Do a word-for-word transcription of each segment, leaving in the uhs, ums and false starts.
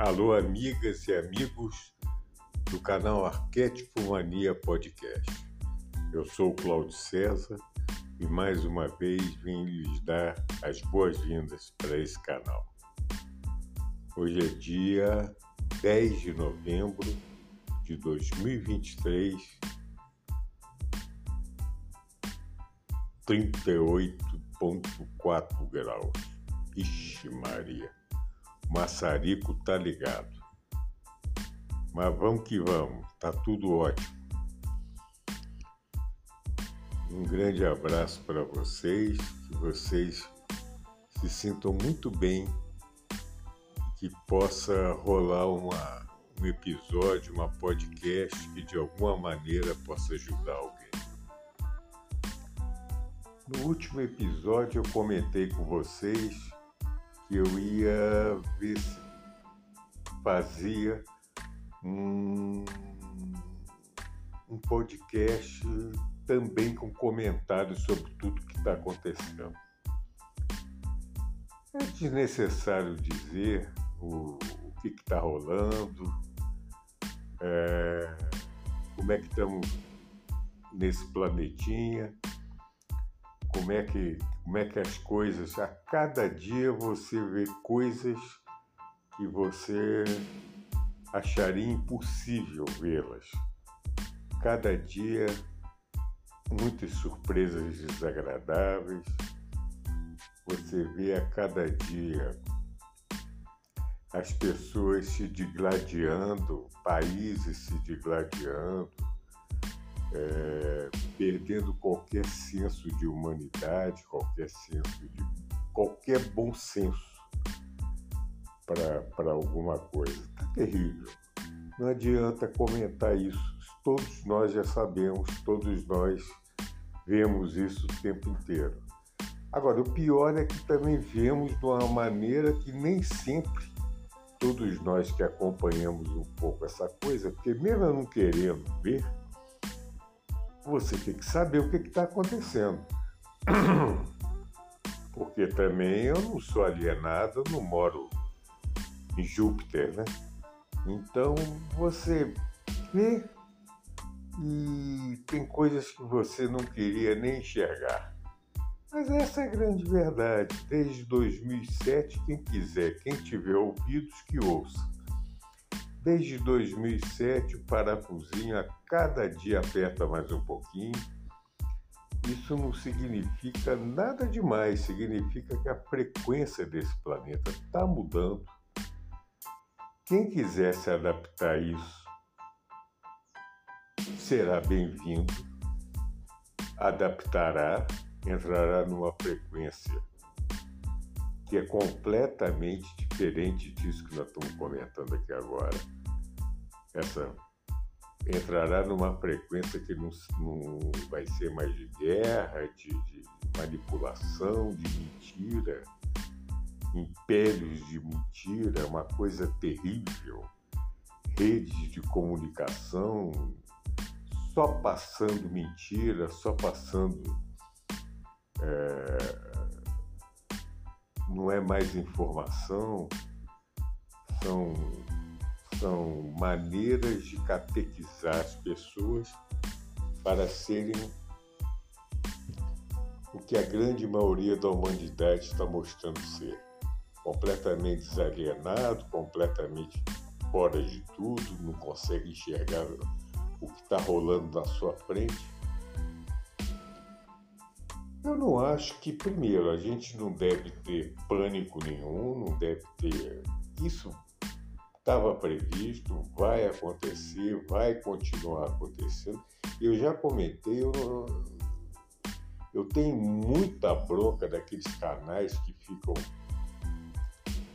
Alô, amigas e amigos do canal Arquétipo Mania Podcast. Eu sou o Cláudio César e mais uma vez vim lhes dar as boas-vindas para esse canal. Hoje é dia dez de novembro de dois mil e vinte e três, trinta e oito vírgula quatro graus. Ixi Maria, o maçarico tá ligado. Mas vamos que vamos, tá tudo ótimo. Um grande abraço para vocês, que vocês se sintam muito bem, que possa rolar uma, um episódio, uma podcast que de alguma maneira possa ajudar alguém. No último episódio eu comentei com vocês que eu ia ver se fazia um, um podcast também com comentários sobre tudo que está acontecendo. É desnecessário dizer o, o que está rolando, é, como é que estamos nesse planetinha, como é que, como é que as coisas... A cada dia você vê coisas que você acharia impossível vê-las. Cada dia muitas surpresas desagradáveis. Você vê a cada dia as pessoas se digladiando, países se digladiando, é, perdendo qualquer senso de humanidade, qualquer senso de qualquer bom senso para alguma coisa. Está terrível. Não adianta comentar isso. Todos nós já sabemos, todos nós vemos isso o tempo inteiro. Agora, o pior é que também vemos de uma maneira que nem sempre todos nós que acompanhamos um pouco essa coisa, porque mesmo não querendo ver, você tem que saber o que está acontecendo. Porque também eu não sou alienado, eu não moro em Júpiter, né? Então, você vê e tem coisas que você não queria nem enxergar. Mas essa é a grande verdade. Desde dois mil e sete, quem quiser, quem tiver ouvidos, que ouça. Desde dois mil e sete, o parafusinho a cada dia aperta mais um pouquinho. Isso não significa nada demais, significa que a frequência desse planeta está mudando. Quem quiser se adaptar a isso, será bem-vindo, adaptará, entrará numa frequência que é completamente diferente disso que nós estamos comentando aqui agora. Essa entrará numa frequência que não, não vai ser mais de guerra, de, de manipulação, de mentira, impérios de mentira, uma coisa terrível, redes de comunicação, só passando mentira, só passando... É, não é mais informação, são, são maneiras de catequizar as pessoas para serem o que a grande maioria da humanidade está mostrando ser, completamente desalienado, completamente fora de tudo, não consegue enxergar o que está rolando na sua frente. Eu não acho que, primeiro, a gente não deve ter pânico nenhum, não deve ter... Isso estava previsto, vai acontecer, vai continuar acontecendo. Eu já comentei, eu, eu tenho muita bronca daqueles canais que ficam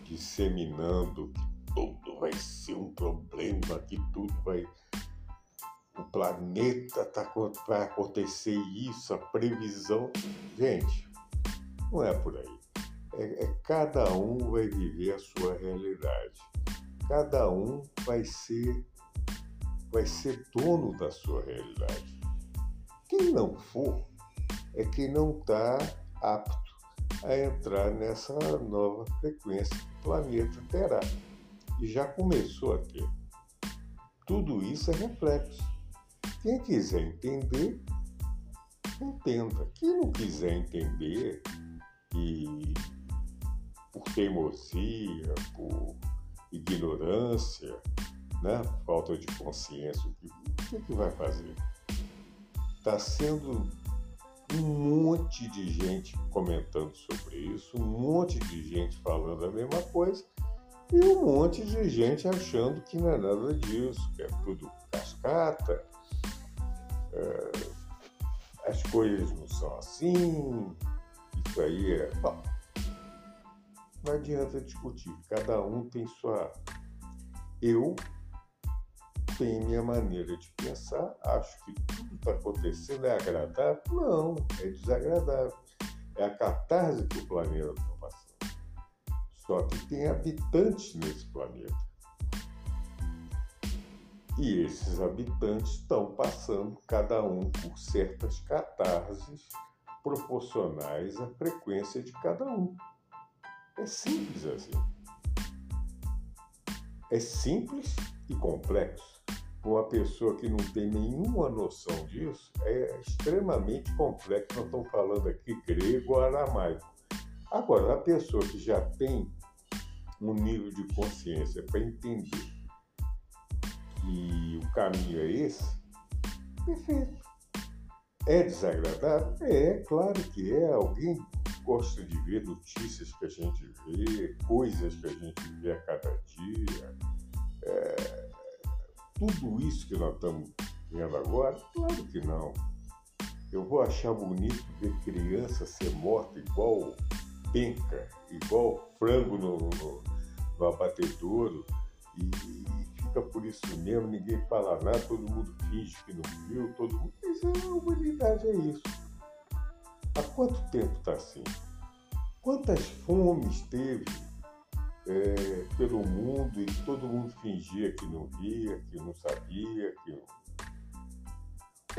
disseminando que tudo vai ser um problema, que tudo vai... O planeta tá, vai acontecer isso, a previsão... Gente, não é por aí. É, é, cada um vai viver a sua realidade. Cada um vai ser, vai ser dono da sua realidade. Quem não for é quem não está apto a entrar nessa nova frequência que o planeta terá. e já começou a ter. Tudo isso é reflexo. Quem quiser entender, entenda. Quem não quiser entender, e por teimosia, por ignorância, né, falta de consciência, o que, que vai fazer? Está sendo um monte de gente comentando sobre isso, um monte de gente falando a mesma coisa e um monte de gente achando que não é nada disso, que é tudo cascata, é, as coisas não são assim, isso aí é... Bom, não adianta discutir, cada um tem sua... Eu tenho minha maneira de pensar, acho que tudo que está acontecendo é agradável? Não, é desagradável. É a catarse que o planeta está passando. Só que tem habitantes nesse planeta. E esses habitantes estão passando, cada um, por certas catarses proporcionais à frequência de cada um. É simples assim. É simples e complexo. Uma pessoa que não tem nenhuma noção disso é extremamente complexo. Nós estamos falando aqui grego ou aramaico. Agora, a pessoa que já tem um nível de consciência para entender que o caminho é esse, perfeito. É desagradável? É, claro que é. Alguém gosta de ver notícias que a gente vê, coisas que a gente vê a cada dia, é, tudo isso que nós estamos vendo agora? Claro que não. Eu vou achar bonito ver criança ser morta igual penca, igual frango no, no, no abatedouro, e, e fica por isso mesmo, ninguém fala nada, todo mundo finge que não viu, todo mundo... Mas a humanidade é isso. Há quanto tempo está assim? Quantas fomes teve é, pelo mundo e todo mundo fingia que não via, que não sabia, que não...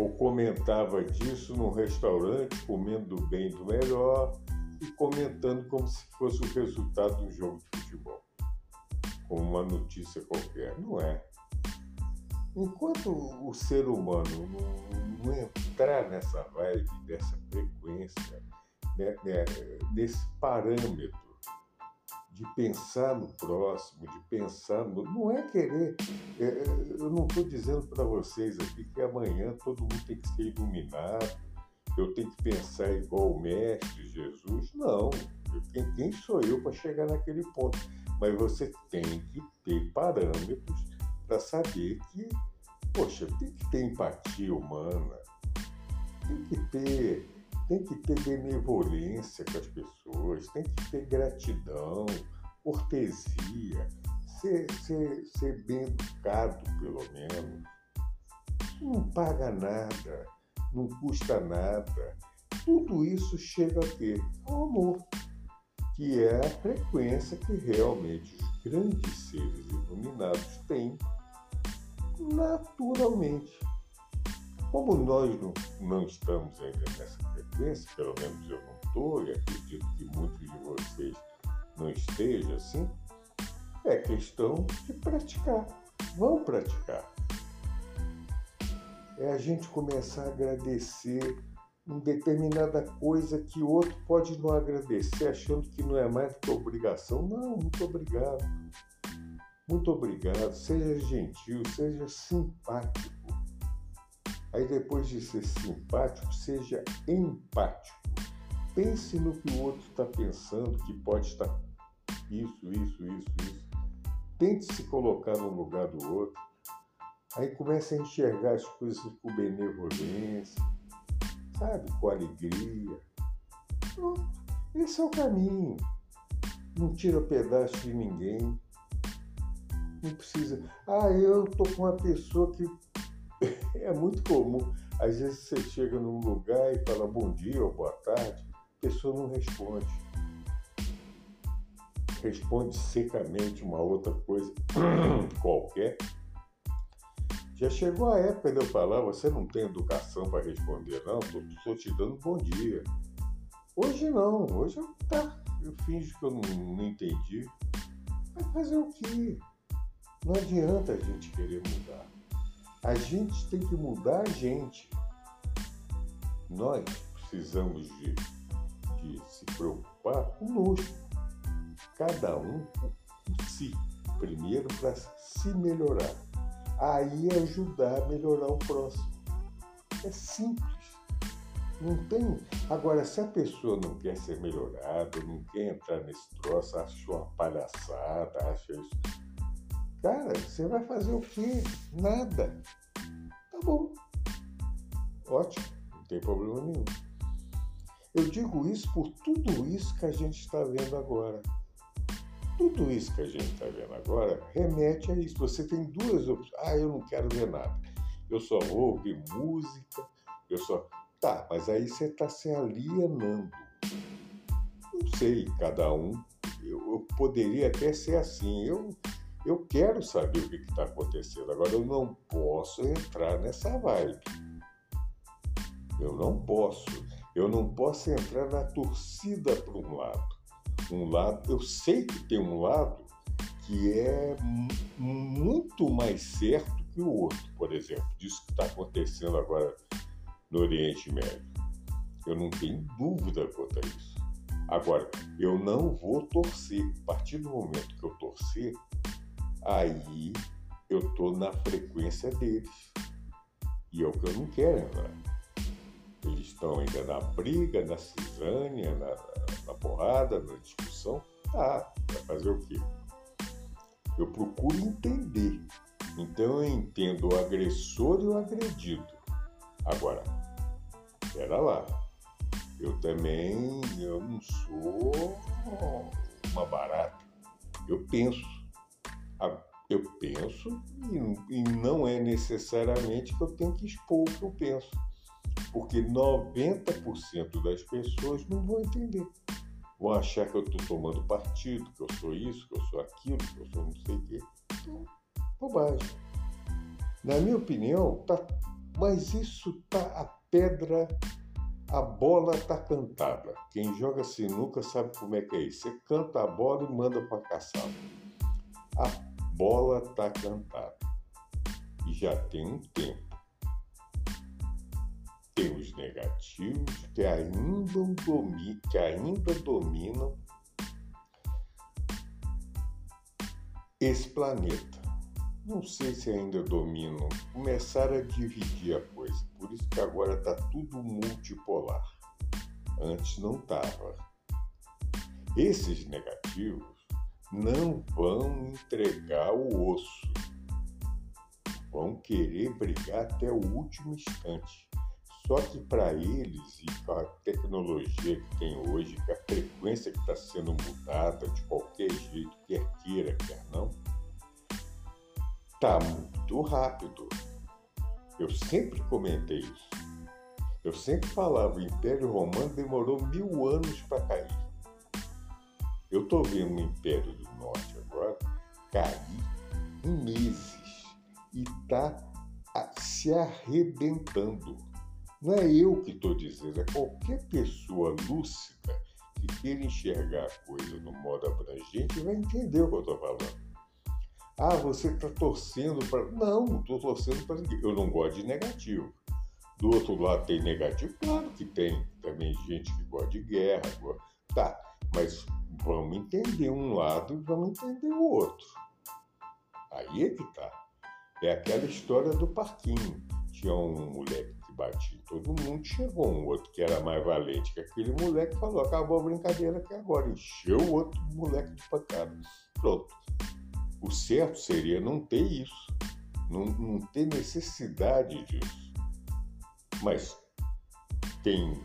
ou comentava disso num restaurante, comendo do bem e do melhor e comentando como se fosse o resultado de um jogo de futebol, como uma notícia qualquer. Não é. Enquanto o ser humano não, não entrar nessa vibe, dessa frequência, né, né, nesse parâmetro de pensar no próximo, de pensar no... Não é querer... É, eu não estou dizendo para vocês aqui que amanhã todo mundo tem que ser iluminado, eu tenho que pensar igual o Mestre Jesus. Não. Eu, quem, quem sou eu para chegar naquele ponto? Mas você tem que ter parâmetros para saber que, poxa, tem que ter empatia humana, tem que ter, tem que ter benevolência com as pessoas, tem que ter gratidão, cortesia, ser, ser, ser bem educado, pelo menos. Não paga nada, não custa nada. Tudo isso chega a ter o amor, que é a frequência que realmente os grandes seres iluminados têm naturalmente. Como nós não, não estamos ainda nessa frequência, pelo menos eu não estou, e acredito que muitos de vocês não estejam assim, é questão de praticar. Vão praticar. É a gente começar a agradecer uma determinada coisa que o outro pode não agradecer, achando que não é mais do que obrigação. Não, muito obrigado. Muito obrigado, seja gentil, seja simpático. Aí depois de ser simpático, seja empático. Pense no que o outro está pensando, que pode estar isso, isso, isso, isso. Tente se colocar no lugar do outro. Aí comece a enxergar as coisas com benevolência, sabe, com alegria. Pronto, esse é o caminho. Não tira pedaço de ninguém. Não precisa... Ah, eu estou com uma pessoa que... É muito comum. Às vezes você chega num lugar e fala bom dia ou boa tarde, a pessoa não responde. Responde secamente uma outra coisa qualquer. Já chegou a época de eu falar, você não tem educação para responder, não? Estou te dando bom dia. Hoje não, hoje eu, tá, eu finjo que eu não, não entendi. Vai fazer o quê? Não adianta a gente querer mudar. A gente tem que mudar a gente. Nós precisamos de, de se preocupar conosco. Cada um em si. Primeiro para se melhorar. Aí ajudar a melhorar o próximo. É simples. Não tem... Agora, se a pessoa não quer ser melhorada, não quer entrar nesse troço, acha uma palhaçada, acha isso... Cara, você vai fazer o quê? Nada. Tá bom. Ótimo, não tem problema nenhum. Eu digo isso por tudo isso que a gente está vendo agora. Tudo isso que a gente está vendo agora remete a isso. Você tem duas opções. Ah, eu não quero ver nada. Eu só vou ouvir música, eu só... Tá, mas aí você está se alienando. Não sei, cada um... Eu, eu poderia até ser assim. Eu... Eu quero saber o que está acontecendo. Agora, eu não posso entrar nessa vibe. Eu não posso. Eu não posso entrar na torcida para um lado. Um lado... Eu sei que tem um lado que é m- muito mais certo que o outro, por exemplo. Disso que está acontecendo agora no Oriente Médio. Eu não tenho dúvida quanto a isso. Agora, eu não vou torcer. A partir do momento que eu torcer... Aí eu estou na frequência deles. E é o que eu não quero entrar. Eles estão ainda na briga, na cisânia, na, na porrada, na discussão. Tá, vai fazer o quê? Eu procuro entender. Então eu entendo o agressor e o agredido. Agora, espera lá. Eu também eu não sou uma barata. Eu penso. Eu penso e não é necessariamente que eu tenho que expor o que eu penso, porque noventa por cento das pessoas não vão entender. Vão achar que eu estou tomando partido, que eu sou isso, que eu sou aquilo, que eu sou não sei o quê. Então, bobagem. Na minha opinião, tá, mas isso tá a pedra, a bola tá cantada. Quem joga sinuca sabe como é que é isso. Você canta a bola e manda para caçada. A bola está cantada e já tem um tempo. Tem os negativos que ainda dominam, que ainda dominam esse planeta. Não sei se ainda dominam. Começaram a dividir a coisa. Por isso que agora está tudo multipolar. Antes não estava. Esses negativos não vão entregar o osso. Vão querer brigar até o último instante. Só que para eles, e com a tecnologia que tem hoje, com a frequência que está sendo mudada de qualquer jeito, quer queira, quer não, está muito rápido. Eu sempre comentei isso. Eu sempre falava, o Império Romano demorou mil anos para cair. Eu estou vendo o Império do Norte agora cair em meses e está se arrebentando. Não é eu que estou dizendo, é qualquer pessoa lúcida que queira enxergar a coisa no modo abrangente vai entender o que eu estou falando. Ah, você está torcendo para... Não, não estou torcendo para ninguém. Eu não gosto de negativo. Do outro lado tem negativo? Claro que tem. Também gente que gosta de guerra. Gosta... Tá, mas... Vamos entender um lado e vamos entender o outro. Aí é que tá. É aquela história do parquinho. Tinha um moleque que batia em todo mundo, chegou um outro que era mais valente que aquele moleque, falou, acabou a brincadeira aqui agora. Encheu o outro moleque de pancada. Pronto. O certo seria não ter isso. Não, não ter necessidade disso. Mas tem...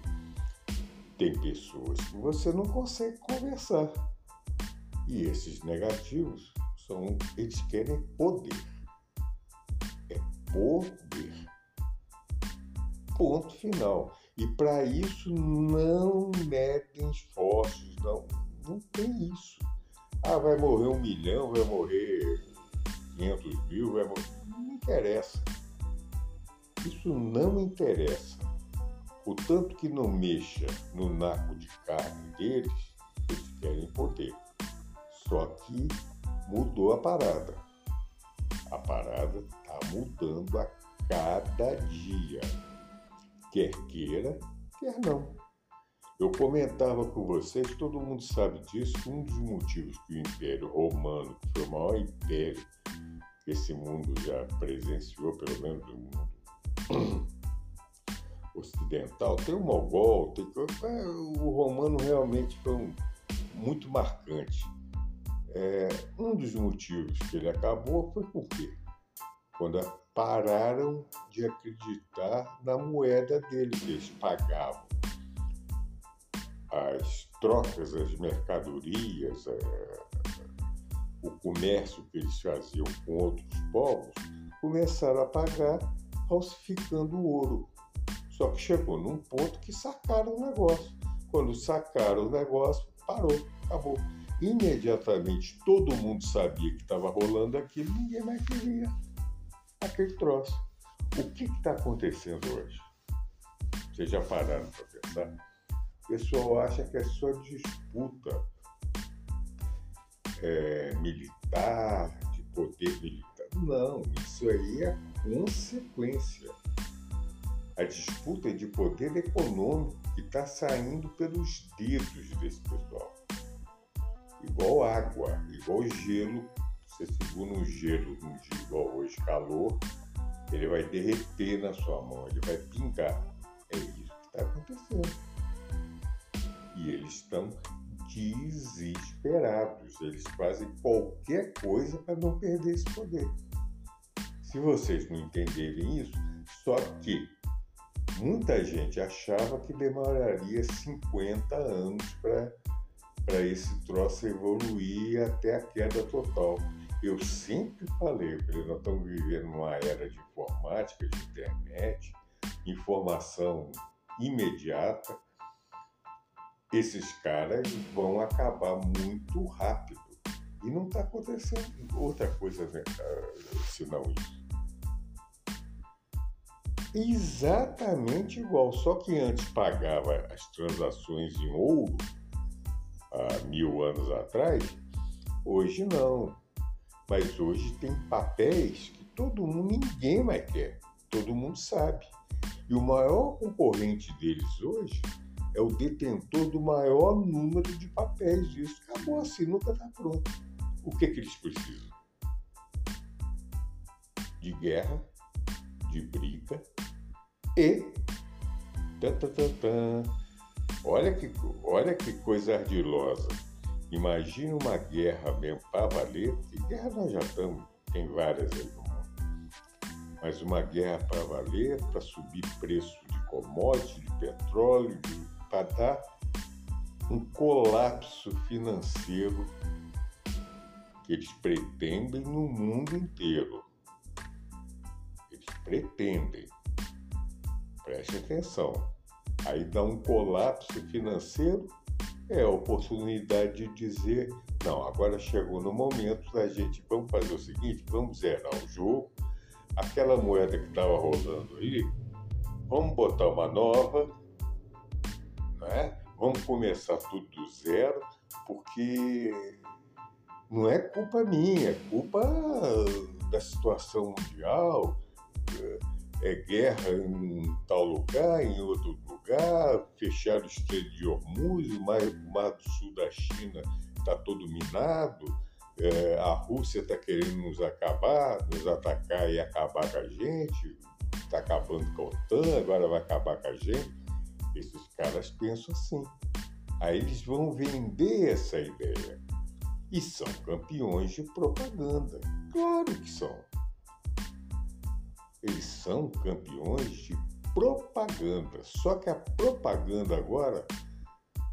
Tem pessoas que você não consegue conversar. E esses negativos, são, eles querem poder. É poder. Ponto final. E para isso não metem esforços, não. Não tem isso. Ah, vai morrer um milhão, vai morrer quinhentos mil, vai morrer... Não interessa. Isso não interessa. O tanto que não mexa no naco de carne deles, eles querem poder. Só que mudou a parada. a parada está mudando a cada dia, quer queira, quer não. Eu comentava com vocês, todo mundo sabe disso, que um dos motivos que o Império Romano, que foi o maior império que esse mundo já presenciou, pelo menos no mundo ocidental, tem o mongol, tem... o romano realmente foi um... muito marcante. É, um dos motivos que ele acabou foi porque quando pararam de acreditar na moeda dele, que eles pagavam as trocas, as mercadorias, é, o comércio que eles faziam com outros povos, começaram a pagar falsificando o ouro. Só que chegou num ponto que sacaram o negócio. Quando sacaram o negócio, parou, acabou. Imediatamente todo mundo sabia que estava rolando aquilo, ninguém mais queria aquele troço. O que está acontecendo hoje? Vocês já pararam para pensar? O pessoal acha que é só disputa é, militar, de poder militar. Não, isso aí é consequência. A disputa de poder econômico que está saindo pelos dedos desse pessoal. Igual água, igual gelo, você segura um gelo num dia igual hoje, calor, ele vai derreter na sua mão, ele vai pingar. É isso que está acontecendo. E eles estão desesperados, eles fazem qualquer coisa para não perder esse poder. Se vocês não entenderem isso, só que muita gente achava que demoraria cinquenta anos para para esse troço evoluir até a queda total. Eu sempre falei, porque nós estamos vivendo uma era de informática, de internet, informação imediata. Esses caras vão acabar muito rápido. E não está acontecendo outra coisa senão isso. Exatamente igual, só que antes pagava as transações em ouro, há mil anos atrás, hoje não. Mas hoje tem papéis que todo mundo, ninguém mais quer, todo mundo sabe. E o maior concorrente deles hoje é o detentor do maior número de papéis. Isso acabou assim, nunca está pronto. O que que eles precisam? De guerra, de briga e... Tan, tan, tan, tan. Olha que, olha que coisa ardilosa. Imagina uma guerra mesmo para valer, que guerra nós já estamos, tem várias aí no mundo, mas uma guerra para valer, para subir preço de commodities, de petróleo, para dar um colapso financeiro que eles pretendem no mundo inteiro. Eles pretendem. Preste atenção. Aí dá um colapso financeiro, é a oportunidade de dizer, não, agora chegou no momento da gente, vamos fazer o seguinte, vamos zerar o jogo, aquela moeda que estava rolando aí, vamos botar uma nova, né? Vamos começar tudo do zero, porque não é culpa minha, é culpa da situação mundial, é guerra em tal lugar, em outro lugar, fecharam o Estreito de Hormuz, o Mar, o Mar do Sul da China está todo minado, é, a Rússia está querendo nos acabar, nos atacar e acabar com a gente, está acabando com a OTAN, agora vai acabar com a gente. Esses caras pensam assim. Aí eles vão vender essa ideia. E são campeões de propaganda. Claro que são. Eles são campeões de propaganda. Só que a propaganda agora,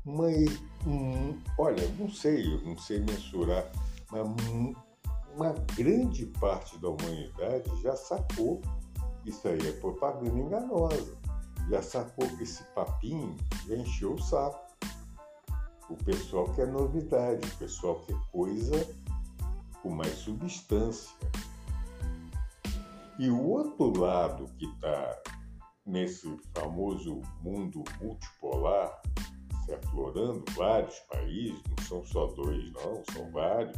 uma, um, olha, não sei, eu não sei mensurar, mas uma grande parte da humanidade já sacou que isso aí é propaganda enganosa. Já sacou que esse papinho já encheu o saco. O pessoal quer novidade, o pessoal quer coisa com mais substância. E o outro lado que está nesse famoso mundo multipolar, se aflorando vários países, não são só dois não, são vários,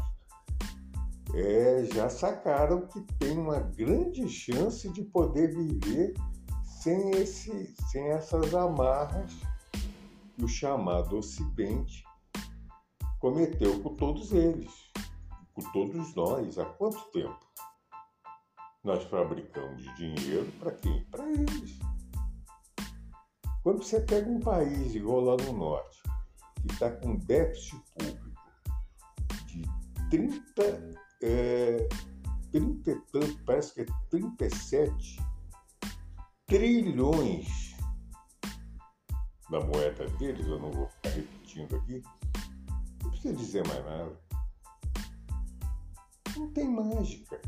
é, já sacaram que tem uma grande chance de poder viver sem, esse, sem essas amarras que o chamado Ocidente cometeu com todos eles, com todos nós. Há quanto tempo nós fabricamos dinheiro para quem? Para eles. Quando você pega um país igual lá no Norte, que está com déficit público de trinta, é, trinta e tanto, parece que é trinta e sete trilhões da moeda deles, eu não vou ficar repetindo aqui, não precisa dizer mais nada. Não tem mágica.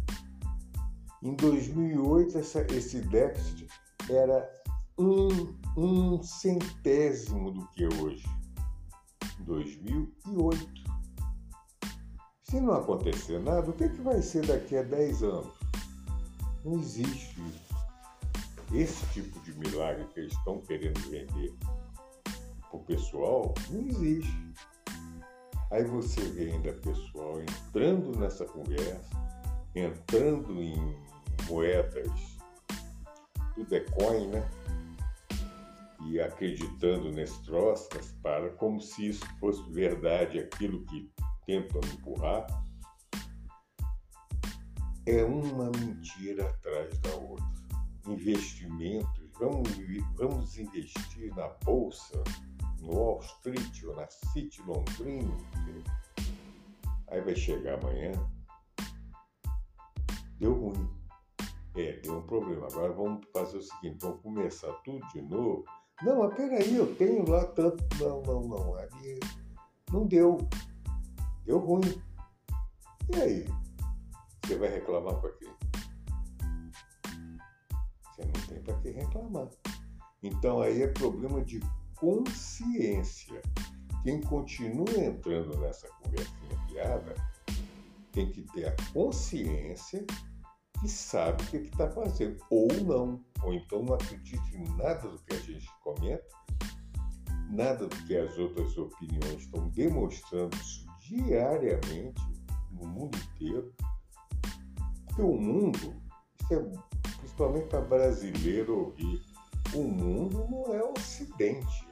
Em dois mil e oito, essa, esse déficit era um, um centésimo do que é hoje. dois mil e oito. Se não acontecer nada, o que, é que vai ser daqui a dez anos? Não existe esse tipo de milagre que eles estão querendo vender para o pessoal. Não existe. Aí você vê ainda pessoal entrando nessa conversa, entrando em moedas do The Coin, né? E acreditando nesse troço, para, como se isso fosse verdade, aquilo que tentam empurrar. É uma mentira atrás da outra. Investimentos, vamos, vamos investir na Bolsa, no Wall Street ou na City Londrina. Aí vai chegar amanhã, deu ruim. É, deu um problema. Agora vamos fazer o seguinte, vamos começar tudo de novo. Não, mas peraí, eu tenho lá tanto... Não, não, não. Ali não deu. Deu ruim. E aí? Você vai reclamar para quê? Você não tem para que reclamar. Então aí é problema de consciência. Quem continua entrando nessa conversinha piada tem que ter a consciência que sabe o que está fazendo, ou não, ou então não acredite em nada do que a gente comenta, nada do que as outras opiniões estão demonstrando isso diariamente no mundo inteiro, porque o mundo, isso é principalmente para brasileiro ouvir, o mundo não é Ocidente.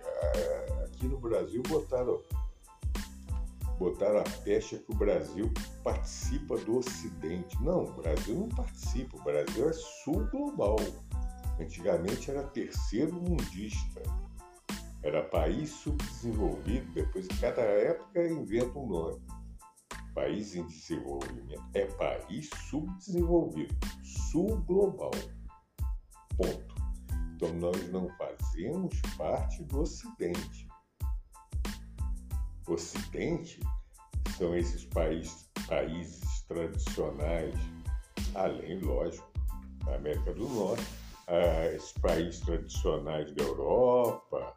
Aqui no Brasil botaram, botaram a pecha que o Brasil participa do Ocidente. Não, o Brasil não participa, o Brasil é sul global. Antigamente era terceiro mundista, era país subdesenvolvido, depois cada época inventa um nome. País em desenvolvimento é país subdesenvolvido, sul global, ponto. Então nós não fazemos parte do Ocidente. Ocidente são esses países, países tradicionais, além, lógico, da América do Norte, ah, esses países tradicionais da Europa,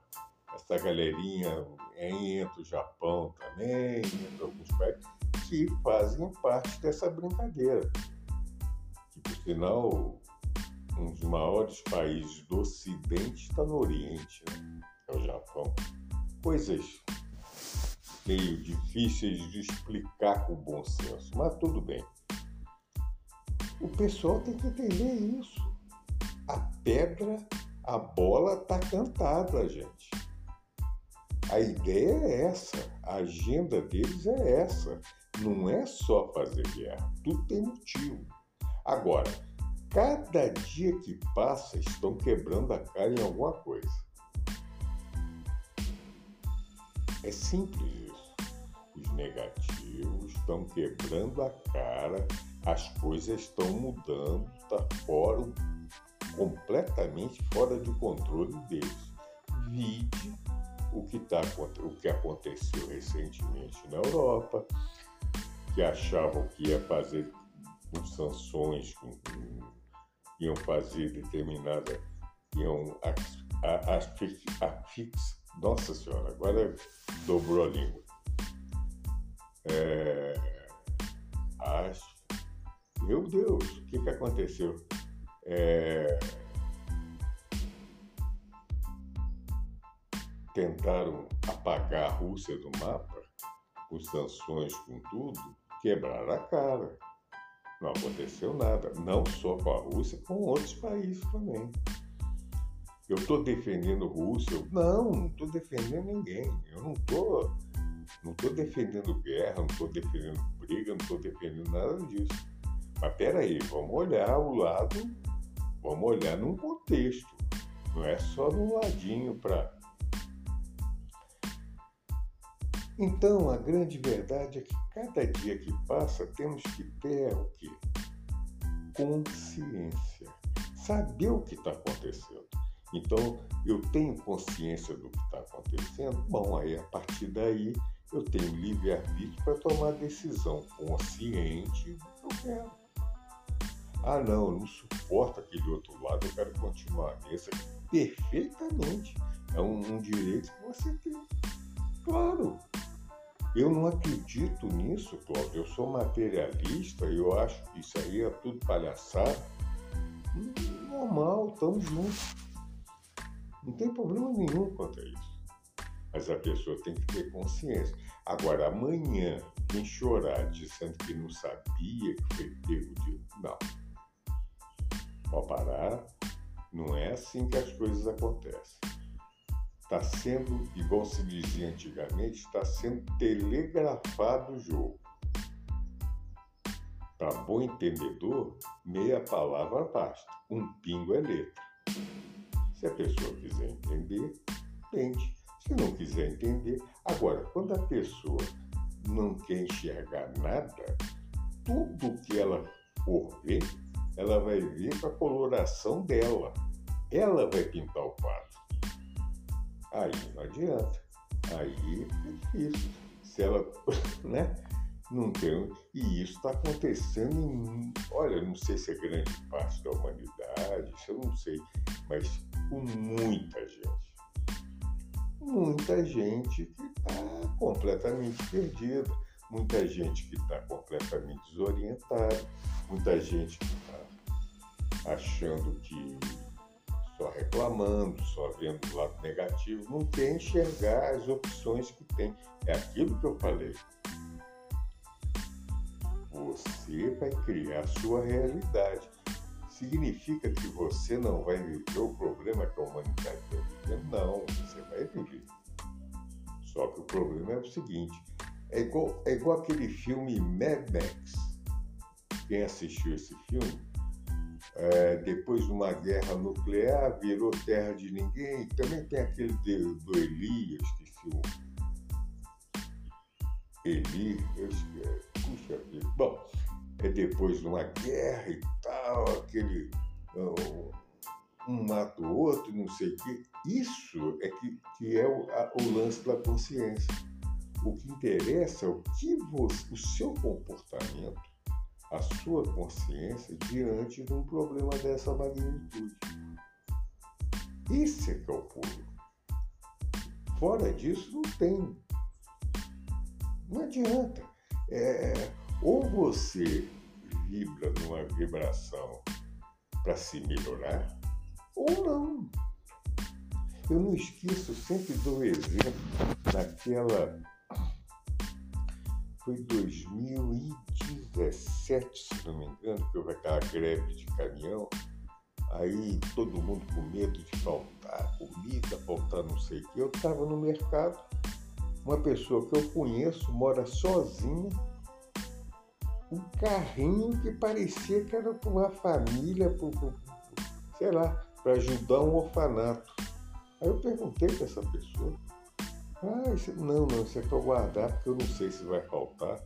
essa galerinha entra o Japão também, entra alguns países que fazem parte dessa brincadeira. E, por sinal, um dos maiores países do Ocidente está no Oriente, né? É o Japão. Coisas meio difíceis de explicar com bom senso, mas tudo bem. O pessoal tem que entender isso. A pedra, a bola está cantada, gente. A ideia é essa, a agenda deles é essa. Não é só fazer guerra, tudo tem motivo. Agora, cada dia que passa, estão quebrando a cara em alguma coisa. É simples isso. Os negativos estão quebrando a cara, as coisas estão mudando, está fora, completamente fora de controle deles. Vide o que, tá, o que aconteceu recentemente na Europa, que achavam que ia fazer com sanções, com, com, iam fazer determinada, iam asfixar. Nossa Senhora, agora dobrou a língua. É... Acho... Meu Deus, o que, que aconteceu? É... Tentaram apagar a Rússia do mapa, com sanções, com tudo, quebraram a cara. Não aconteceu nada, não só com a Rússia, com outros países também. Eu estou defendendo a Rússia? Eu, não, não estou defendendo ninguém. Eu não estou não tô defendendo guerra, não estou defendendo briga, não estou defendendo nada disso. Mas peraí, vamos olhar o lado, vamos olhar num contexto. Não é só num ladinho para... Então, a grande verdade é que cada dia que passa temos que ter o quê? Consciência. Saber o que está acontecendo. Então, eu tenho consciência do que está acontecendo? Bom, aí a partir daí eu tenho livre-arbítrio para tomar a decisão consciente do que eu quero. Ah, não, eu não suporto aquele outro lado, eu quero continuar nesse. Perfeitamente. É um, um direito que você tem. Claro. Eu não acredito nisso, Cláudio. Eu sou materialista, eu acho que isso aí é tudo palhaçada. Normal, estamos juntos. Não tem problema nenhum quanto a isso. Mas a pessoa tem que ter consciência. Agora, amanhã, quem chorar dizendo que não sabia que foi pego de... Não. Pode parar. Não é assim que as coisas acontecem. Está sendo, igual se dizia antigamente, está sendo telegrafado o jogo. Para bom entendedor, meia palavra basta. Um pingo é letra. Se a pessoa quiser entender, tente. Se não quiser entender, agora, quando a pessoa não quer enxergar nada, tudo que ela for ver, ela vai ver com a coloração dela. Ela vai pintar o quadro. Aí não adianta. Aí é difícil. Se ela, né, não tem... E isso está acontecendo em... Olha, não sei se é grande parte da humanidade, isso eu não sei, mas com muita gente. Muita gente que está completamente perdida, muita gente que está completamente desorientada, muita gente que está achando que só reclamando, só vendo o lado negativo, não quer enxergar as opções que tem. É aquilo que eu falei. Você vai criar a sua realidade. Significa que você não vai viver o problema que a humanidade está vivendo? Não, você vai viver. Só que o problema é o seguinte, é igual, é igual aquele filme Mad Max. Quem assistiu esse filme, é, depois de uma guerra nuclear, virou terra de ninguém. Também tem aquele de, do Elias, que filme. Elias, eu esqueci. Puxa vida. Bom, é depois de uma guerra e tal, aquele uh, um mata o outro, não sei o quê. Isso é que, que é o, a, o lance da consciência. O que interessa é o que você, o seu comportamento, a sua consciência diante de um problema dessa magnitude. Esse é que é o pulo. Fora disso, não tem. Não adianta. É... Ou você vibra numa vibração para se melhorar, ou não. Eu não esqueço, sempre dou exemplo daquela... Foi dois mil e dezessete, se não me engano, que houve aquela greve de caminhão. Aí todo mundo com medo de faltar comida, faltar não sei o quê. Eu estava no mercado, uma pessoa que eu conheço mora sozinha, um carrinho que parecia que era para uma família, pro, pro, sei lá, para ajudar um orfanato. Aí eu perguntei para essa pessoa, ah, isso, não, não, isso é para guardar, porque eu não sei se vai faltar.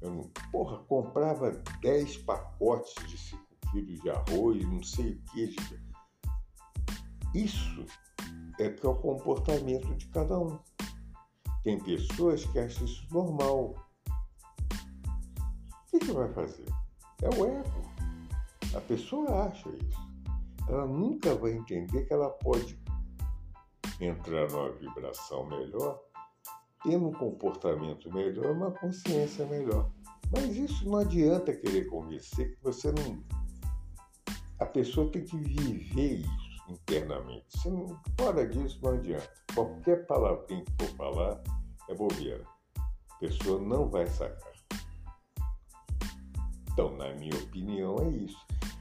Eu não, porra, comprava dez pacotes de cinco quilos de arroz, não sei o que. De... Isso é que é o comportamento de cada um. Tem pessoas que acham isso normal. O que vai fazer? É o ego. A pessoa acha isso. Ela nunca vai entender que ela pode entrar numa vibração melhor, tendo um comportamento melhor, uma consciência melhor. Mas isso não adianta querer convencer que você não... A pessoa tem que viver isso internamente. Você não... Fora disso, não adianta. Qualquer palavrinha que for falar é bobeira. A pessoa não vai sacar. Então, na minha opinião, é isso.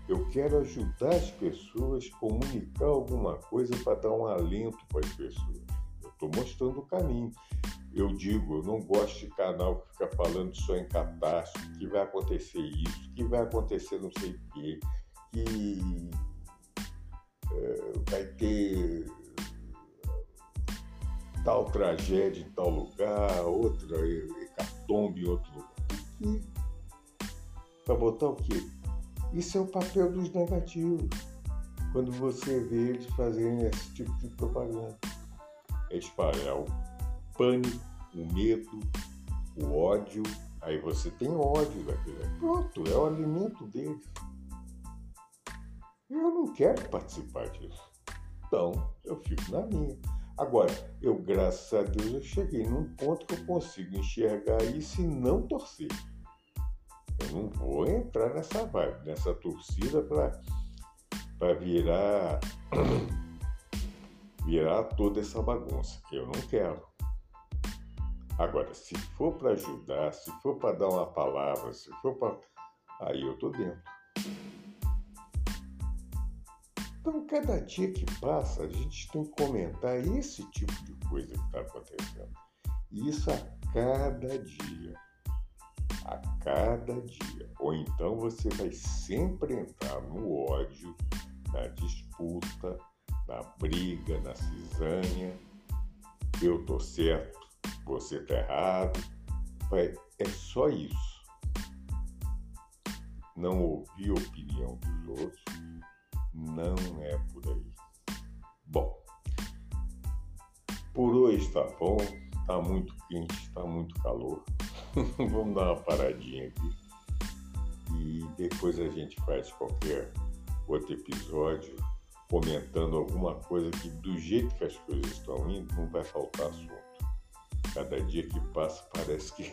Eu quero ajudar as pessoas, comunicar alguma coisa para dar um alento para as pessoas. Eu estou mostrando o caminho. Eu digo, eu não gosto de canal que fica falando só em catástrofe, que vai acontecer isso, que vai acontecer não sei o quê, que é, vai ter tal tragédia em tal lugar, outra hecatombe em outro lugar. Para botar o quê? Isso é o papel dos negativos, quando você vê eles fazerem esse tipo de propaganda. É espalhar o pânico, o medo, o ódio. Aí você tem ódio daquele. Pronto, é o alimento deles. Eu não quero participar disso. Então, eu fico na minha. Agora, eu, graças a Deus, eu cheguei num ponto que eu consigo enxergar isso e não torcer. Eu não vou entrar nessa vibe, nessa torcida para virar, virar toda essa bagunça, que eu não quero. Agora, se for para ajudar, se for para dar uma palavra, se for para... aí eu tô dentro. Então, cada dia que passa, a gente tem que comentar esse tipo de coisa que está acontecendo. E isso a cada dia. A cada dia. Ou então você vai sempre entrar no ódio, na disputa, na briga, na cisânia. Eu tô certo, você tá errado. Vai, é só isso. Não ouvir a opinião dos outros não é por aí. Bom, por hoje tá bom. Tá muito quente, tá muito calor. Vamos dar uma paradinha aqui e depois a gente faz qualquer outro episódio comentando alguma coisa que, do jeito que as coisas estão indo, não vai faltar assunto. Cada dia que passa parece que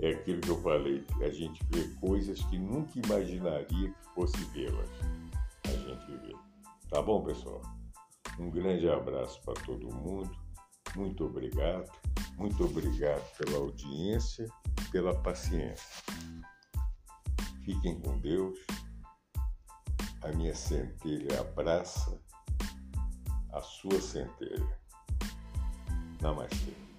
é aquilo que eu falei, a gente vê coisas que nunca imaginaria que fosse vê-las. A gente vê. Tá bom, pessoal? Um grande abraço para todo mundo. Muito obrigado. Muito obrigado pela audiência, pela paciência. Fiquem com Deus. A minha centelha abraça a sua centelha. Namastê.